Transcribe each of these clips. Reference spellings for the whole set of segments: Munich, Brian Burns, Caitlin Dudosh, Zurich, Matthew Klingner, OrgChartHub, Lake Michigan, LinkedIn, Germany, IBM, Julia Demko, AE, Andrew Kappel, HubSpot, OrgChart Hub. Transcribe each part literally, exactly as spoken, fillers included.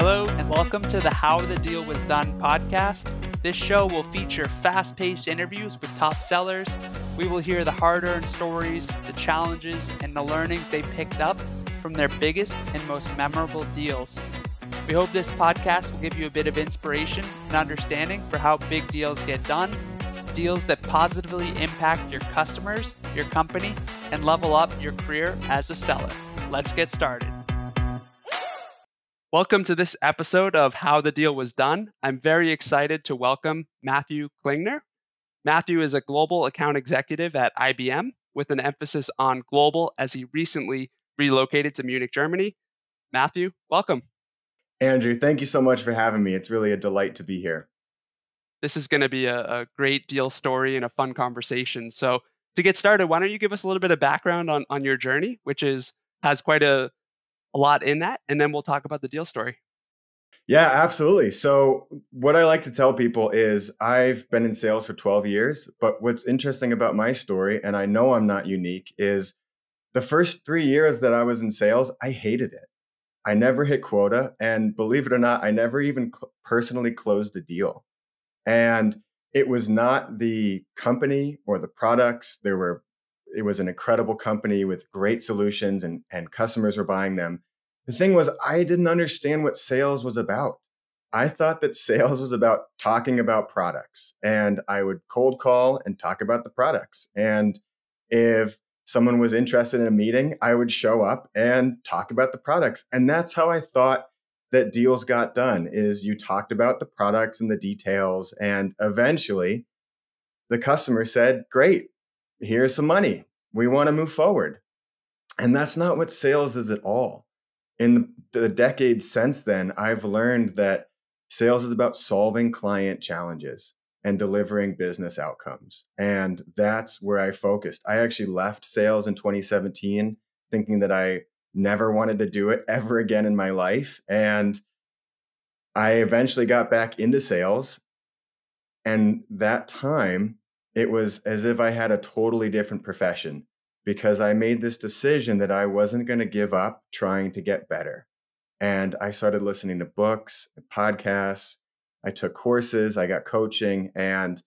Hello and welcome to the How the Deal Was Done podcast. This show will feature fast-paced interviews with top sellers. We will hear the hard-earned stories, the challenges, and the learnings they picked up from their biggest and most memorable deals. We hope this podcast will give you a bit of inspiration and understanding for how big deals get done, deals that positively impact your customers, your company, and level up your career as a seller. Let's get started. Welcome to this episode of How the Deal Was Done. I'm very excited to welcome Matthew Klingner. Matthew is a global account executive at I B M with an emphasis on global as he recently relocated to Munich, Germany. Matthew, welcome. Andrew, thank you so much for having me. It's really a delight to be here. This is going to be a, a great deal story and a fun conversation. So to get started, why don't you give us a little bit of background on, on your journey, which is has quite a a lot in that, and then we'll talk about the deal story. Yeah, absolutely. So what I like to tell people is I've been in sales for twelve years, but what's interesting about my story, and I know I'm not unique, is the first three years that I was in sales, I hated it. I never hit quota, and believe it or not, I never even cl- personally closed a deal. And it was not the company or the products. There were It was an incredible company with great solutions and, and customers were buying them. The thing was, I didn't understand what sales was about. I thought that sales was about talking about products, and I would cold call and talk about the products. And if someone was interested in a meeting, I would show up and talk about the products. And that's how I thought that deals got done, is you talked about the products and the details. And eventually the customer said, great, here's some money. We want to move forward. And that's not what sales is at all. In the decades since then, I've learned that sales is about solving client challenges and delivering business outcomes. And that's where I focused. I actually left sales in twenty seventeen, thinking that I never wanted to do it ever again in my life. And I eventually got back into sales. And that time, it was as if I had a totally different profession, because I made this decision that I wasn't going to give up trying to get better. And I started listening to books, podcasts, I took courses, I got coaching, and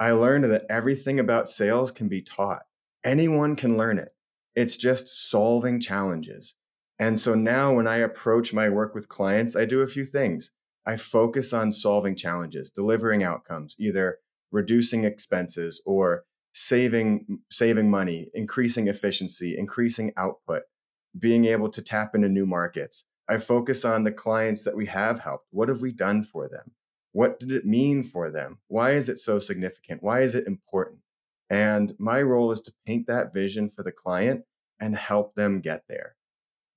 I learned that everything about sales can be taught. Anyone can learn it. It's just solving challenges. And so now when I approach my work with clients, I do a few things. I focus on solving challenges, delivering outcomes, either reducing expenses or saving saving money, increasing efficiency, increasing output, being able to tap into new markets. I focus on the clients that we have helped. What have we done for them? What did it mean for them? Why is it so significant? Why is it important? And my role is to paint that vision for the client and help them get there.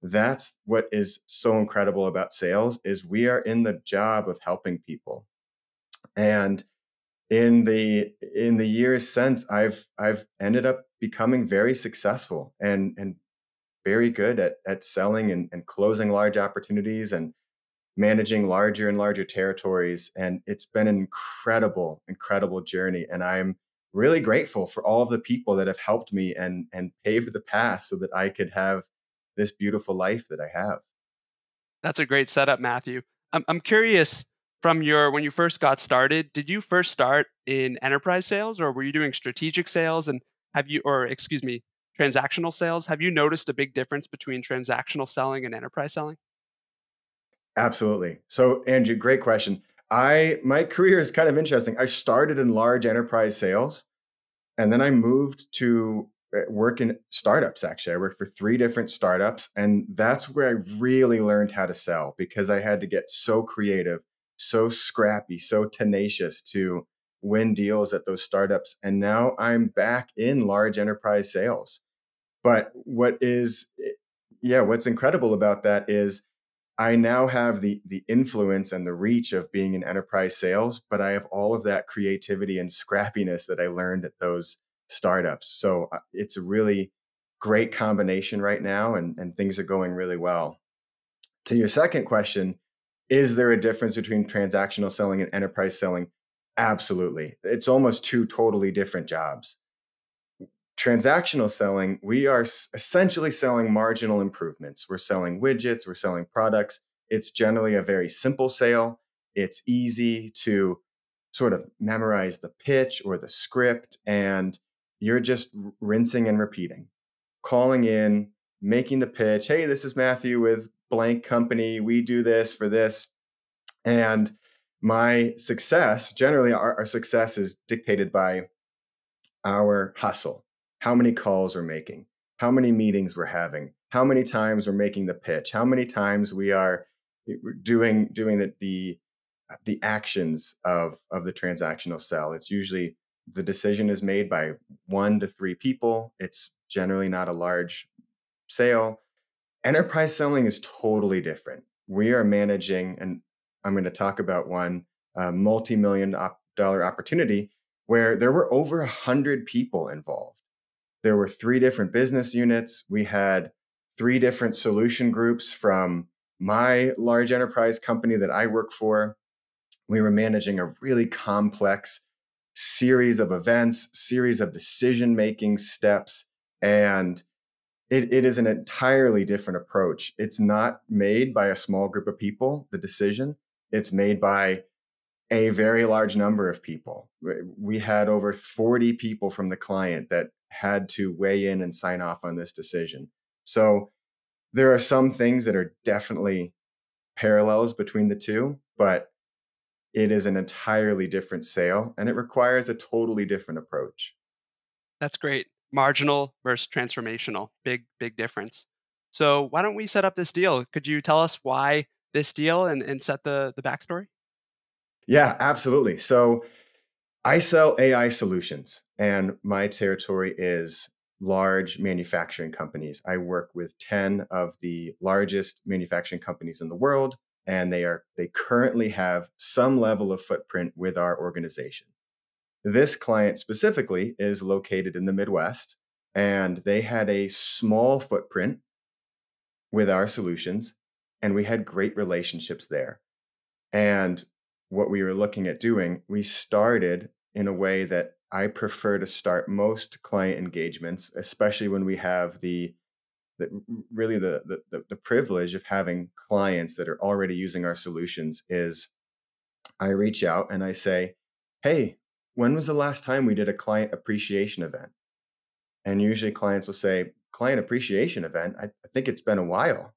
That's what is so incredible about sales, is we are in the job of helping people. And In the in the years since, I've I've ended up becoming very successful and and very good at at selling and, and closing large opportunities and managing larger and larger territories. And it's been an incredible, incredible journey. And I'm really grateful for all of the people that have helped me and and paved the path so that I could have this beautiful life that I have. That's a great setup, Matthew. I'm I'm curious. From your, when you first got started, did you first start in enterprise sales, or were you doing strategic sales? And have you, or excuse me, transactional sales? Have you noticed a big difference between transactional selling and enterprise selling? Absolutely. So, Andrew, great question. I, my career is kind of interesting. I started in large enterprise sales, and then I moved to work in startups. Actually, I worked for three different startups, and that's where I really learned how to sell, because I had to get so creative, so scrappy, so tenacious to win deals at those startups. And now I'm back in large enterprise sales. But what is, yeah, what's incredible about that is I now have the the influence and the reach of being in enterprise sales, but I have all of that creativity and scrappiness that I learned at those startups. So it's a really great combination right now, and, and things are going really well. To your second question, is there a difference between transactional selling and enterprise selling? Absolutely. It's almost two totally different jobs. Transactional selling, we are essentially selling marginal improvements. We're selling widgets, we're selling products. It's generally a very simple sale. It's easy to sort of memorize the pitch or the script, and you're just rinsing and repeating, calling in, making the pitch. Hey, this is Matthew with blank company. We do this for this. And my success, generally our, our success is dictated by our hustle, how many calls we're making, how many meetings we're having, how many times we're making the pitch, how many times we are doing doing the the, the actions of, of the transactional sell. It's usually the decision is made by one to three people. It's generally not a large sale. Enterprise selling is totally different. We are managing, and I'm going to talk about one uh, multi-million op- dollar opportunity where there were over one hundred people involved. There were three different business units. We had three different solution groups from my large enterprise company that I work for. We were managing a really complex series of events, series of decision-making steps, and it, it is an entirely different approach. It's not made by a small group of people, the decision. It's made by a very large number of people. We had over forty people from the client that had to weigh in and sign off on this decision. So there are some things that are definitely parallels between the two, but it is an entirely different sale, and it requires a totally different approach. That's great. Marginal versus transformational. Big, big difference. So why don't we set up this deal? Could you tell us why this deal and, and set the, the backstory? Yeah, absolutely. So I sell A I solutions, and my territory is large manufacturing companies. I work with ten of the largest manufacturing companies in the world, and they are they currently have some level of footprint with our organization. This client specifically is located in the Midwest, and they had a small footprint with our solutions, and we had great relationships there. And what we were looking at doing, we started in a way that I prefer to start most client engagements, especially when we have the, the really the, the, the privilege of having clients that are already using our solutions, is I reach out and I say, hey, when was the last time we did a client appreciation event? And usually clients will say, client appreciation event? I, I think it's been a while.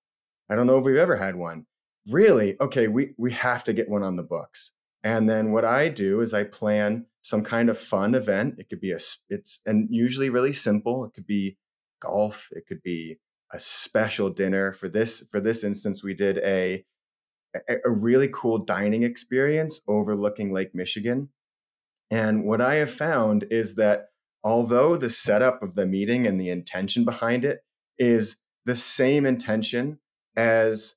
I don't know if we've ever had one. Really? Okay, we, we have to get one on the books. And then what I do is I plan some kind of fun event. It could be a, it's, and usually really simple. It could be golf. It could be a special dinner. For this, for this instance, we did a, a really cool dining experience overlooking Lake Michigan. And what I have found is that although the setup of the meeting and the intention behind it is the same intention as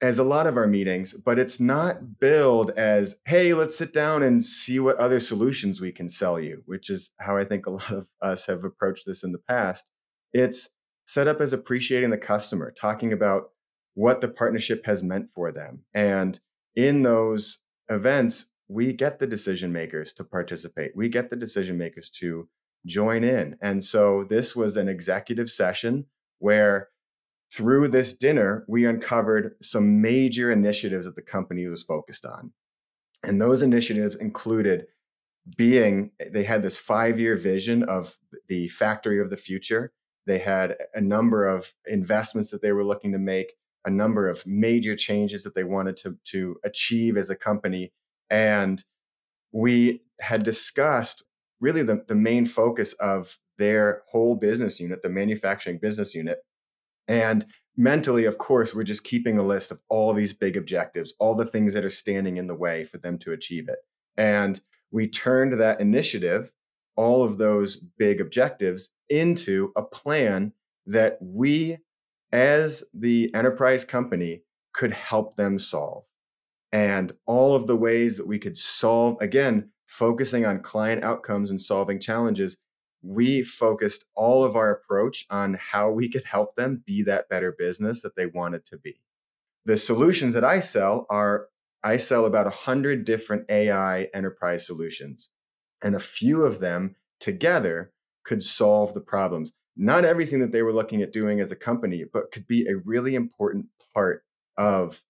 as a lot of our meetings, but it's not billed as, hey, let's sit down and see what other solutions we can sell you, which is how I think a lot of us have approached this in the past. It's set up as appreciating the customer, talking about what the partnership has meant for them. And in those events, we get the decision makers to participate. We get the decision makers to join in. And so this was an executive session where through this dinner, we uncovered some major initiatives that the company was focused on. And those initiatives included being, they had this five-year vision of the factory of the future. They had a number of investments that they were looking to make, a number of major changes that they wanted to, to achieve as a company. And we had discussed really the, the main focus of their whole business unit, the manufacturing business unit. And mentally, of course, we're just keeping a list of all these big objectives, all the things that are standing in the way for them to achieve it. And we turned that initiative, all of those big objectives, into a plan that we, as the enterprise company, could help them solve. And all of the ways that we could solve, again, focusing on client outcomes and solving challenges, we focused all of our approach on how we could help them be that better business that they wanted to be. The solutions that I sell are, I sell about one hundred different A I enterprise solutions, and a few of them together could solve the problems. Not everything that they were looking at doing as a company, but could be a really important part of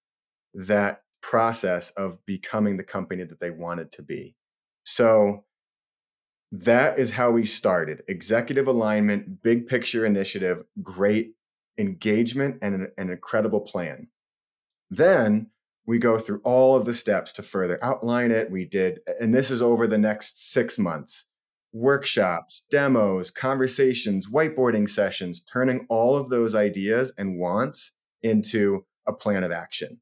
that process of becoming the company that they wanted to be. So that is how we started. Executive alignment, big picture initiative, great engagement, and an, an incredible plan. Then we go through all of the steps to further outline it. We did, and this is over the next six months, workshops, demos, conversations, whiteboarding sessions, turning all of those ideas and wants into a plan of action.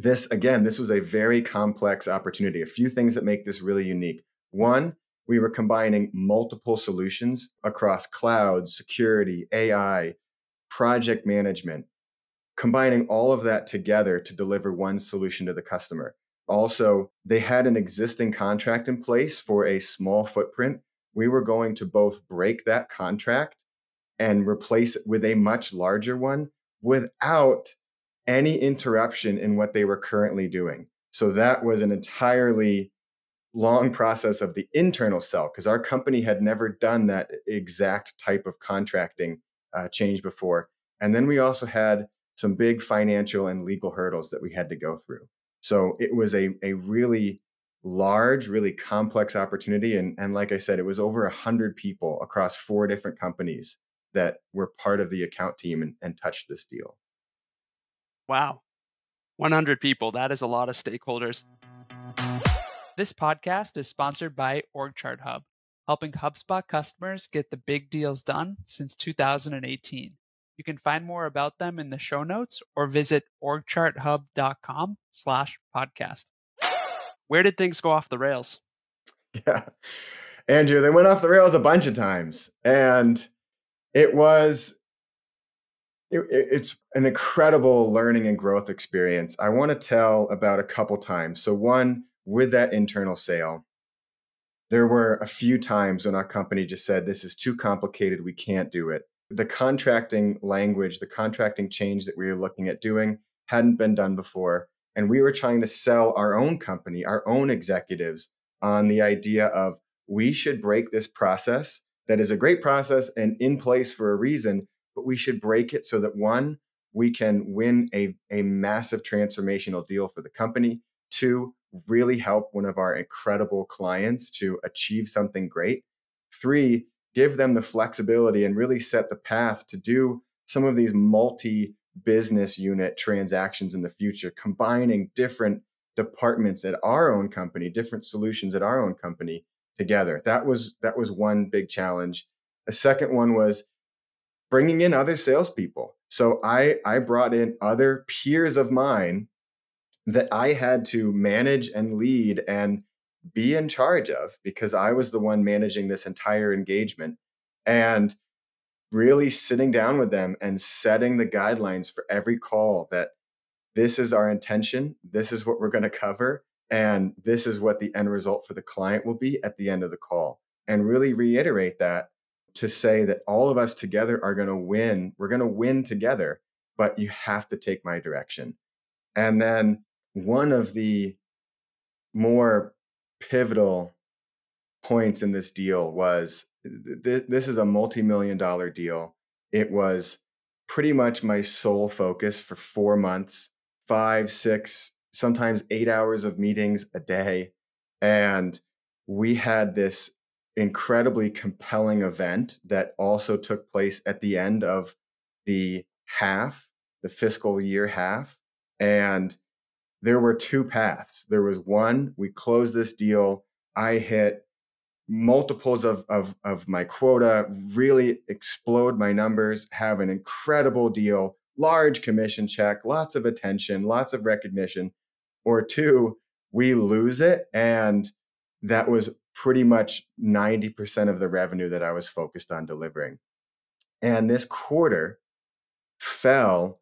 This, again, this was a very complex opportunity. A few things that make this really unique. One, we were combining multiple solutions across cloud, security, A I, project management, combining all of that together to deliver one solution to the customer. Also, they had an existing contract in place for a small footprint. We were going to both break that contract and replace it with a much larger one without any interruption in what they were currently doing. So that was an entirely long process of the internal sell, because our company had never done that exact type of contracting uh, change before. And then we also had some big financial and legal hurdles that we had to go through. So it was a, a really large, really complex opportunity. And, and like I said, it was over one hundred people across four different companies that were part of the account team and, and touched this deal. Wow. one hundred people. That is a lot of stakeholders. This podcast is sponsored by OrgChart Hub, helping HubSpot customers get the big deals done since two thousand eighteen. You can find more about them in the show notes or visit orgcharthub.com slash podcast. Where did things go off the rails? Yeah, Andrew, they went off the rails a bunch of times. And it was, it, it's an incredible learning and growth experience. I want to tell about a couple times. So one, with that internal sale, there were a few times when our company just said, this is too complicated, we can't do it. The contracting language, the contracting change that we were looking at doing hadn't been done before. And we were trying to sell our own company, our own executives, on the idea of we should break this process that is a great process and in place for a reason, but we should break it so that one, we can win a, a massive transformational deal for the company. Two, really help one of our incredible clients to achieve something great. Three, give them the flexibility and really set the path to do some of these multi-business unit transactions in the future, combining different departments at our own company, different solutions at our own company together. That was, that was one big challenge. A second one was bringing in other salespeople. So I, I brought in other peers of mine that I had to manage and lead and be in charge of, because I was the one managing this entire engagement, and really sitting down with them and setting the guidelines for every call that this is our intention, this is what we're going to cover, and this is what the end result for the client will be at the end of the call. And really reiterate that to say that all of us together are going to win. We're going to win together, but you have to take my direction. And then one of the more pivotal points in this deal was, th- this is a multi-million dollar deal. It was pretty much my sole focus for four months, five, six, sometimes eight hours of meetings a day. And we had this incredibly compelling event that also took place at the end of the half, the fiscal year half. And there were two paths. There was one, we closed this deal. I hit multiples of, of, of my quota, really explode my numbers, have an incredible deal, large commission check, lots of attention, lots of recognition. Or two, we lose it. And that was pretty much ninety percent of the revenue that I was focused on delivering. And this quarter fell,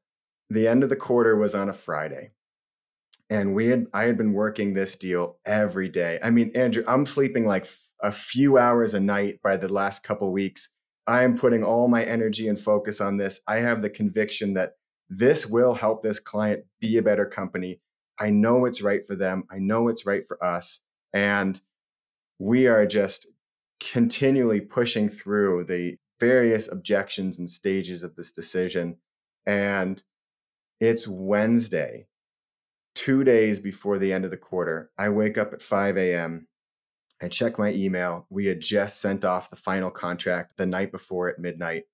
the end of the quarter was on a Friday. And we had, I had been working this deal every day. I mean, Andrew, I'm sleeping like f- a few hours a night by the last couple of weeks. I am putting all my energy and focus on this. I have the conviction that this will help this client be a better company. I know it's right for them. I know it's right for us. And we are just continually pushing through the various objections and stages of this decision. And It's Wednesday, two days before the end of the quarter. I wake up at five a.m. I check my email. We had just sent off the final contract the night before at midnight.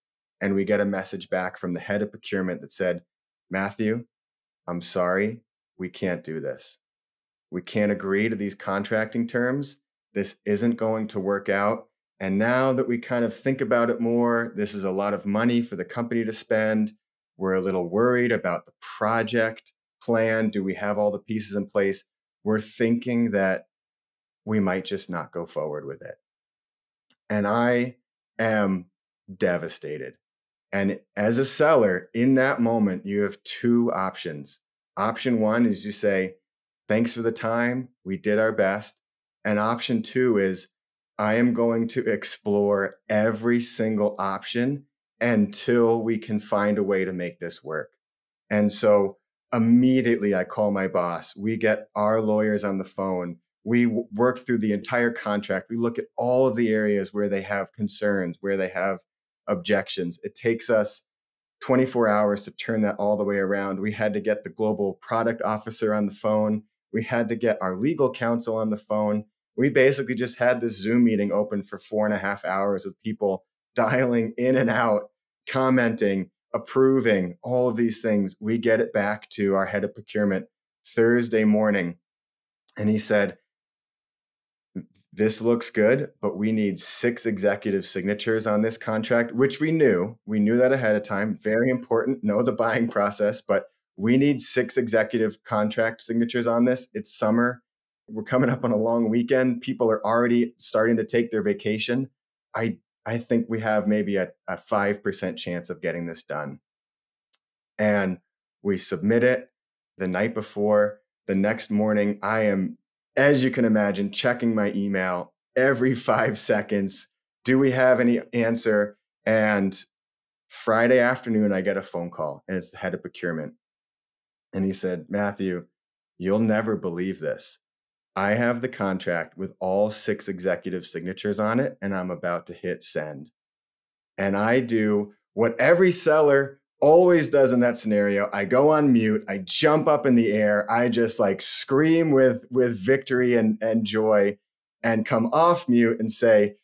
And we get a message back from the head of procurement that said, Matthew, I'm sorry, we can't do this. We can't agree to these contracting terms. This isn't going to work out. And now that we kind of think about it more, this is a lot of money for the company to spend. We're a little worried about the project plan. Do we have all the pieces in place? We're thinking that we might just not go forward with it. And I am devastated. And as a seller, in that moment, you have two options. Option one is you say, thanks for the time. We did our best. And option two is I am going to explore every single option until we can find a way to make this work. And so immediately I call my boss. We get our lawyers on the phone. We work through the entire contract. We look at all of the areas where they have concerns, where they have objections. It takes us twenty-four hours to turn that all the way around. We had to get the global product officer on the phone. We had to get our legal counsel on the phone. We basically just had this Zoom meeting open for four and a half hours with people dialing in and out, commenting, approving, all of these things. We get it back to our head of procurement Thursday morning. And he said, this looks good, but we need six executive signatures on this contract, which we knew. We knew that ahead of time. Very important. Know the buying process, but we need six executive contract signatures on this. It's summer. We're coming up on a long weekend. People are already starting to take their vacation. I, I think we have maybe a, a five percent chance of getting this done. And we submit it the night before. The next morning, I am, as you can imagine, checking my email every five seconds. Do we have any answer? And Friday afternoon, I get a phone call, and it's the head of procurement. And he said, Matthew, you'll never believe this. I have the contract with all six executive signatures on it, and I'm about to hit send. And I do what every seller always does in that scenario. I go on mute. I jump up in the air. I just like scream with, with victory and, and joy, and come off mute and say,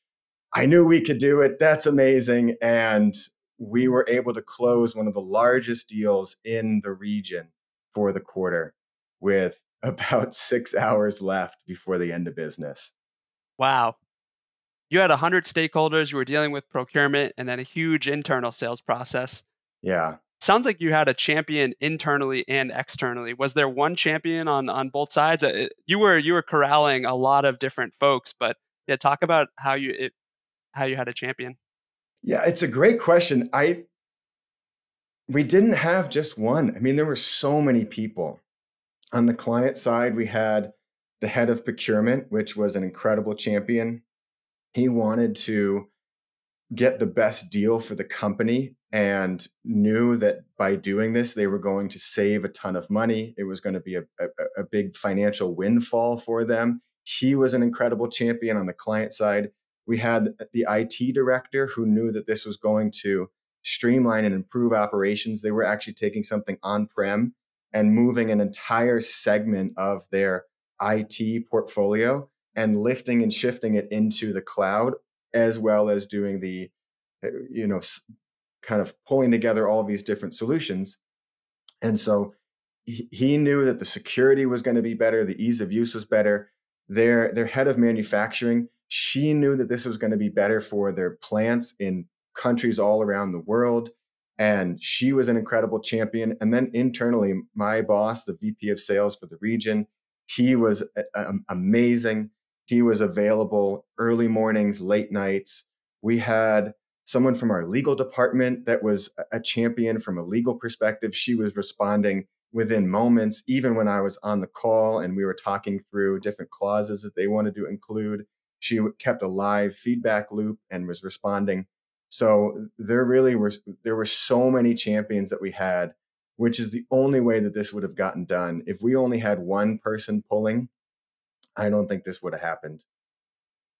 I knew we could do it. That's amazing. And we were able to close one of the largest deals in the region for the quarter with about six hours left before the end of business. Wow. You had one hundred stakeholders. You were dealing with procurement and then a huge internal sales process. Yeah. Sounds like you had a champion internally and externally. Was there one champion on, on both sides? You were you were corralling a lot of different folks, but yeah, talk about how you it, how you had a champion. Yeah, it's a great question. I we didn't have just one. I mean, there were so many people. On the client side, we had the head of procurement, which was an incredible champion. He wanted to get the best deal for the company and knew that by doing this, they were going to save a ton of money. It was going to be a, a, a big financial windfall for them. He was an incredible champion on the client side. We had the I T director who knew that this was going to streamline and improve operations. They were actually taking something on-prem and moving an entire segment of their I T portfolio and lifting and shifting it into the cloud, as well as doing the, you know, kind of pulling together all these different solutions. And so he knew that the security was going to be better. The ease of use was better. Their, their head of manufacturing, she knew that this was going to be better for their plants in countries all around the world. And she was an incredible champion. And then internally, my boss, the V P of sales for the region, he was um, amazing. He was available early mornings, late nights. We had someone from our legal department that was a champion from a legal perspective. She was responding within moments, even when I was on the call and we were talking through different clauses that they wanted to include. She kept a live feedback loop and was responding. So there really were, there were so many champions that we had, which is the only way that this would have gotten done. If we only had one person pulling, I don't think this would have happened.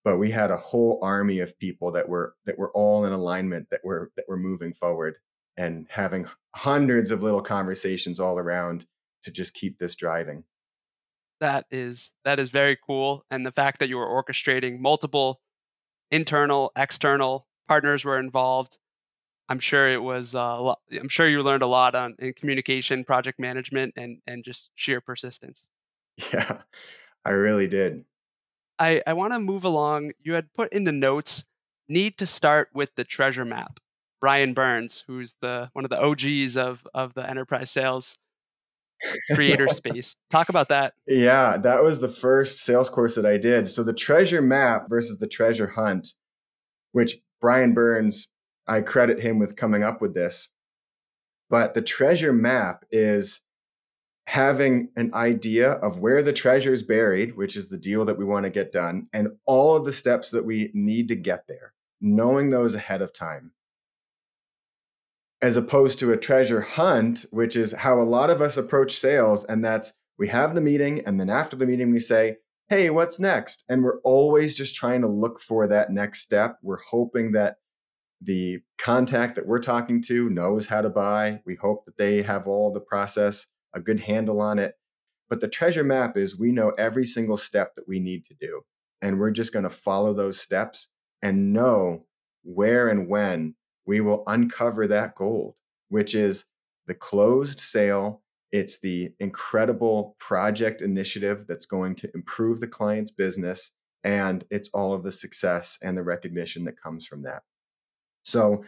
But we had a whole army of people that were that were all in alignment, that were that were moving forward. and having hundreds of little conversations all around to just keep this driving. That is, that is very cool. And the fact that you were orchestrating multiple internal, external partners were involved. I'm sure it was, uh, I'm sure you learned a lot on in communication, project management, and, and just sheer persistence. Yeah, I really did. I, I want to move along. You had put in the notes, need to start with the treasure map. Brian Burns, who's the one of the O Gs of, of the enterprise sales creator space. Talk about that. Yeah, that was the first sales course that I did. So the treasure map versus the treasure hunt, which Brian Burns, I credit him with coming up with this. But the treasure map is having an idea of where the treasure is buried, which is the deal that we want to get done, and all of the steps that we need to get there, knowing those ahead of time. As opposed to a treasure hunt, which is how a lot of us approach sales. And that's, we have the meeting, and then after the meeting, we say, hey, what's next? And we're always just trying to look for that next step. We're hoping that the contact that we're talking to knows how to buy. We hope that they have all the process, a good handle on it. But the treasure map is, we know every single step that we need to do. And we're just going to follow those steps and know where and when we will uncover that gold, which is the closed sale. It's the incredible project initiative that's going to improve the client's business, and it's all of the success and the recognition that comes from that. So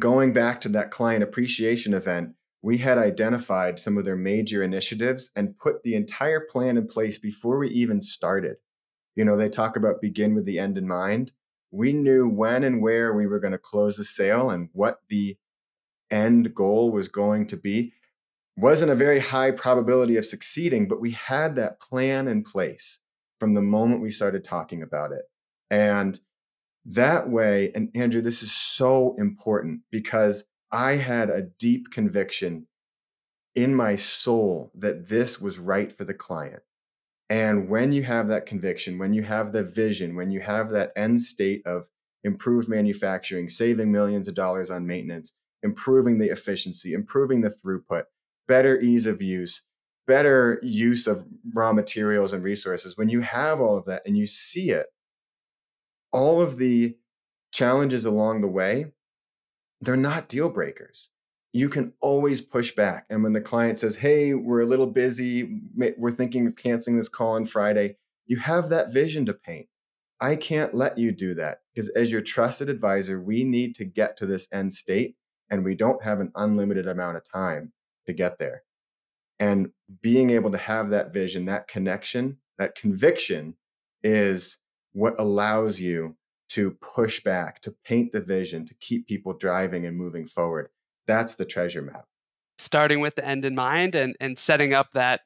going back to that client appreciation event, we had identified some of their major initiatives and put the entire plan in place before we even started. You know, they talk about begin with the end in mind. We knew when and where we were going to close the sale and what the end goal was going to be. Wasn't a very high probability of succeeding, but we had that plan in place from the moment we started talking about it. And that way, and Andrew, this is so important, because I had a deep conviction in my soul that this was right for the client. And when you have that conviction, when you have the vision, when you have that end state of improved manufacturing, saving millions of dollars on maintenance, improving the efficiency, improving the throughput, better ease of use, better use of raw materials and resources, when you have all of that and you see it, all of the challenges along the way, they're not deal breakers. You can always push back. And when the client says, hey, we're a little busy, we're thinking of canceling this call on Friday, you have that vision to paint. I can't let you do that, because as your trusted advisor, we need to get to this end state, and we don't have an unlimited amount of time to get there. And being able to have that vision, that connection, that conviction is what allows you to push back, to paint the vision, to keep people driving and moving forward. That's the treasure map. Starting with the end in mind and, and setting up that,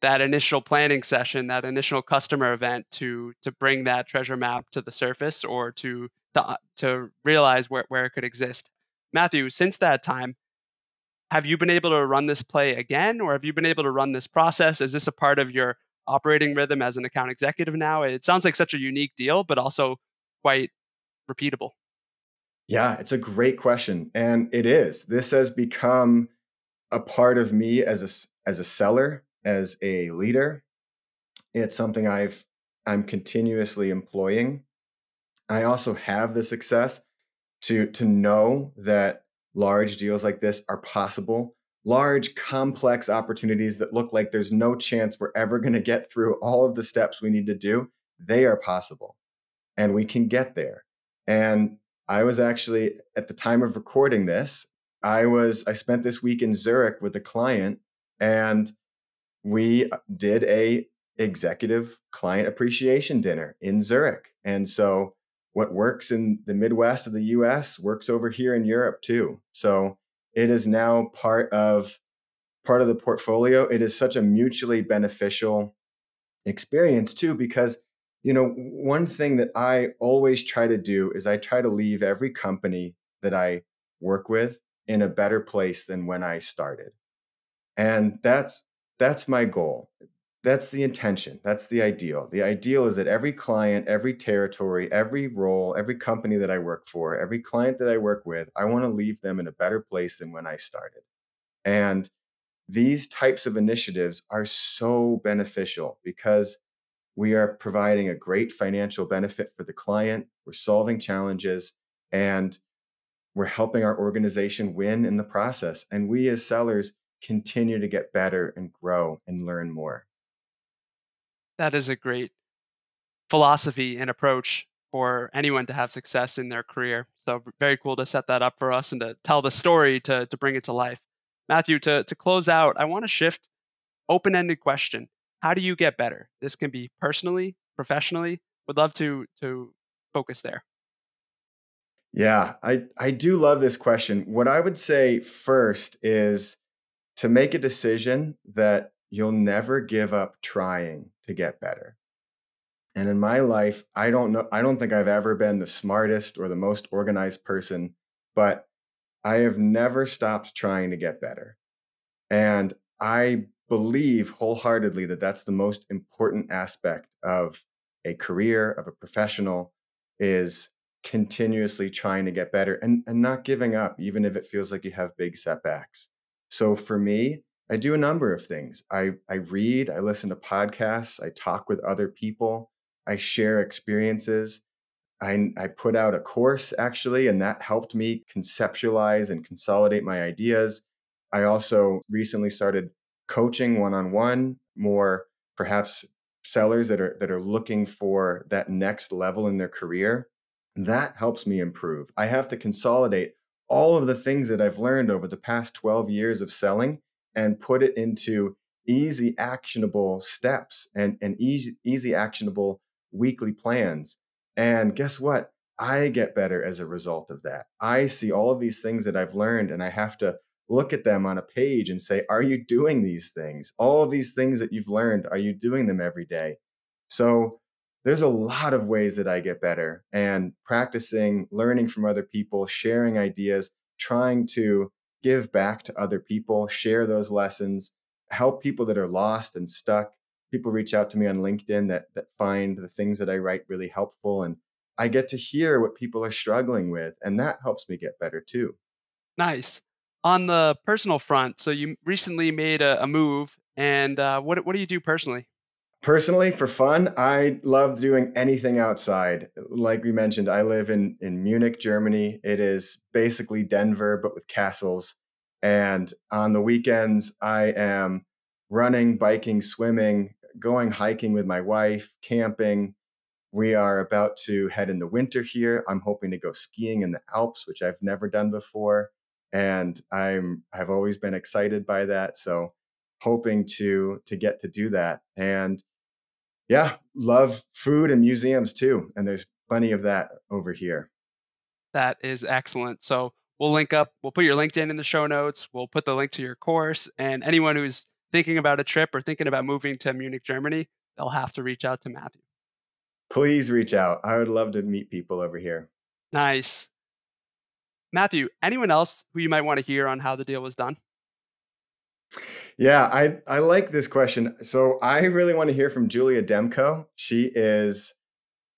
that initial planning session, that initial customer event to, to bring that treasure map to the surface, or to, to, to realize where, where it could exist. Matthew, since that time, have you been able to run this play again, or have you been able to run this process? Is this a part of your operating rhythm as an account executive now? It sounds like such a unique deal, but also quite repeatable. Yeah, it's a great question. And it is. This has become a part of me as a, as a seller, as a leader. It's something I've, I'm continuously employing. I also have the success to, to know that large deals like this are possible. Large, complex opportunities that look like there's no chance we're ever going to get through all of the steps we need to do, they are possible. And we can get there. And I was actually, at the time of recording this, I was, I spent this week in Zurich with a client, and we did a executive client appreciation dinner in Zurich. And so what works in the Midwest of the U S works over here in Europe too. So it is now part of, part of the portfolio. It is such a mutually beneficial experience too, because you know, one thing that I always try to do is I try to leave every company that I work with in a better place than when I started. And that's, that's my goal. That's the intention. That's the ideal. The ideal is that every client, every territory, every role, every company that I work for, every client that I work with, I want to leave them in a better place than when I started. And these types of initiatives are so beneficial because we are providing a great financial benefit for the client. We're solving challenges and we're helping our organization win in the process. And we as sellers continue to get better and grow and learn more. That is a great philosophy and approach for anyone to have success in their career. So very cool to set that up for us and to tell the story, to, to bring it to life. Matthew, to, to close out, I want to shift open-ended question. How do you get better? This can be personally, professionally. Would love to, to focus there. Yeah, I, I do love this question. What I would say first is to make a decision that you'll never give up trying to get better. And in my life, I don't know, I don't think I've ever been the smartest or the most organized person, but I have never stopped trying to get better. And I believe wholeheartedly that that's the most important aspect of a career, of a professional, is continuously trying to get better and, and not giving up, even if it feels like you have big setbacks. So for me, I do a number of things. I, I read, I listen to podcasts, I talk with other people, I share experiences. I, I put out a course actually, and that helped me conceptualize and consolidate my ideas. I also recently started coaching one-on-one, more perhaps sellers that are, that are looking for that next level in their career. That helps me improve. I have to consolidate all of the things that I've learned over the past twelve years of selling and put it into easy, actionable steps and, and easy, easy, actionable weekly plans. And guess what? I get better as a result of that. I see all of these things that I've learned and I have to look at them on a page and say, are you doing these things? All of these things that you've learned, are you doing them every day? So there's a lot of ways that I get better, and practicing, learning from other people, sharing ideas, trying to give back to other people, share those lessons, help people that are lost and stuck. People reach out to me on LinkedIn that that find the things that I write really helpful, and I get to hear what people are struggling with, and that helps me get better too. Nice. On the personal front, so you recently made a, a move, and uh, what what do you do personally? Personally, for fun, I love doing anything outside. Like we mentioned, I live in, in Munich, Germany. It is basically Denver, but with castles. And on the weekends, I am running, biking, swimming, going hiking with my wife, camping. We are about to head into winter here. I'm hoping to go skiing in the Alps, which I've never done before. And I'm, I've always been excited by that. So hoping to, to get to do that. And yeah, love food and museums too. And there's plenty of that over here. That is excellent. So we'll link up, we'll put your LinkedIn in the show notes. We'll put the link to your course, and anyone who's thinking about a trip or thinking about moving to Munich, Germany, they'll have to reach out to Matthew. Please reach out. I would love to meet people over here. Nice. Matthew, anyone else who you might want to hear on how the deal was done? Yeah, I, I like this question. So I really want to hear from Julia Demko. She is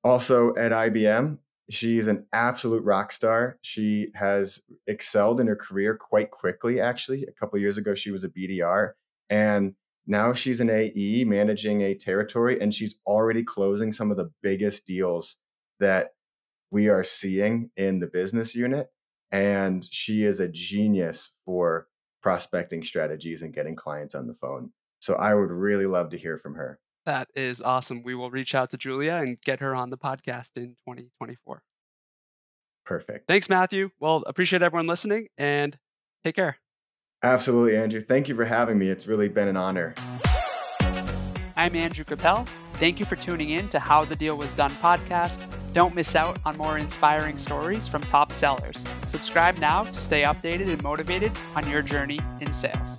also at I B M. She's an absolute rock star. She has excelled in her career quite quickly, actually. A couple of years ago, she was a B D R. And now she's an A E managing a territory. And she's already closing some of the biggest deals that we are seeing in the business unit. And she is a genius for prospecting strategies and getting clients on the phone. So I would really love to hear from her. That is awesome. We will reach out to Julia and get her on the podcast in twenty twenty-four. Perfect. Thanks, Matthew. Well, appreciate everyone listening and take care. Absolutely, Andrew. Thank you for having me. It's really been an honor. I'm Andrew Kappel. Thank you for tuning in to How the Deal Was Done podcast. Don't miss out on more inspiring stories from top sellers. Subscribe now to stay updated and motivated on your journey in sales.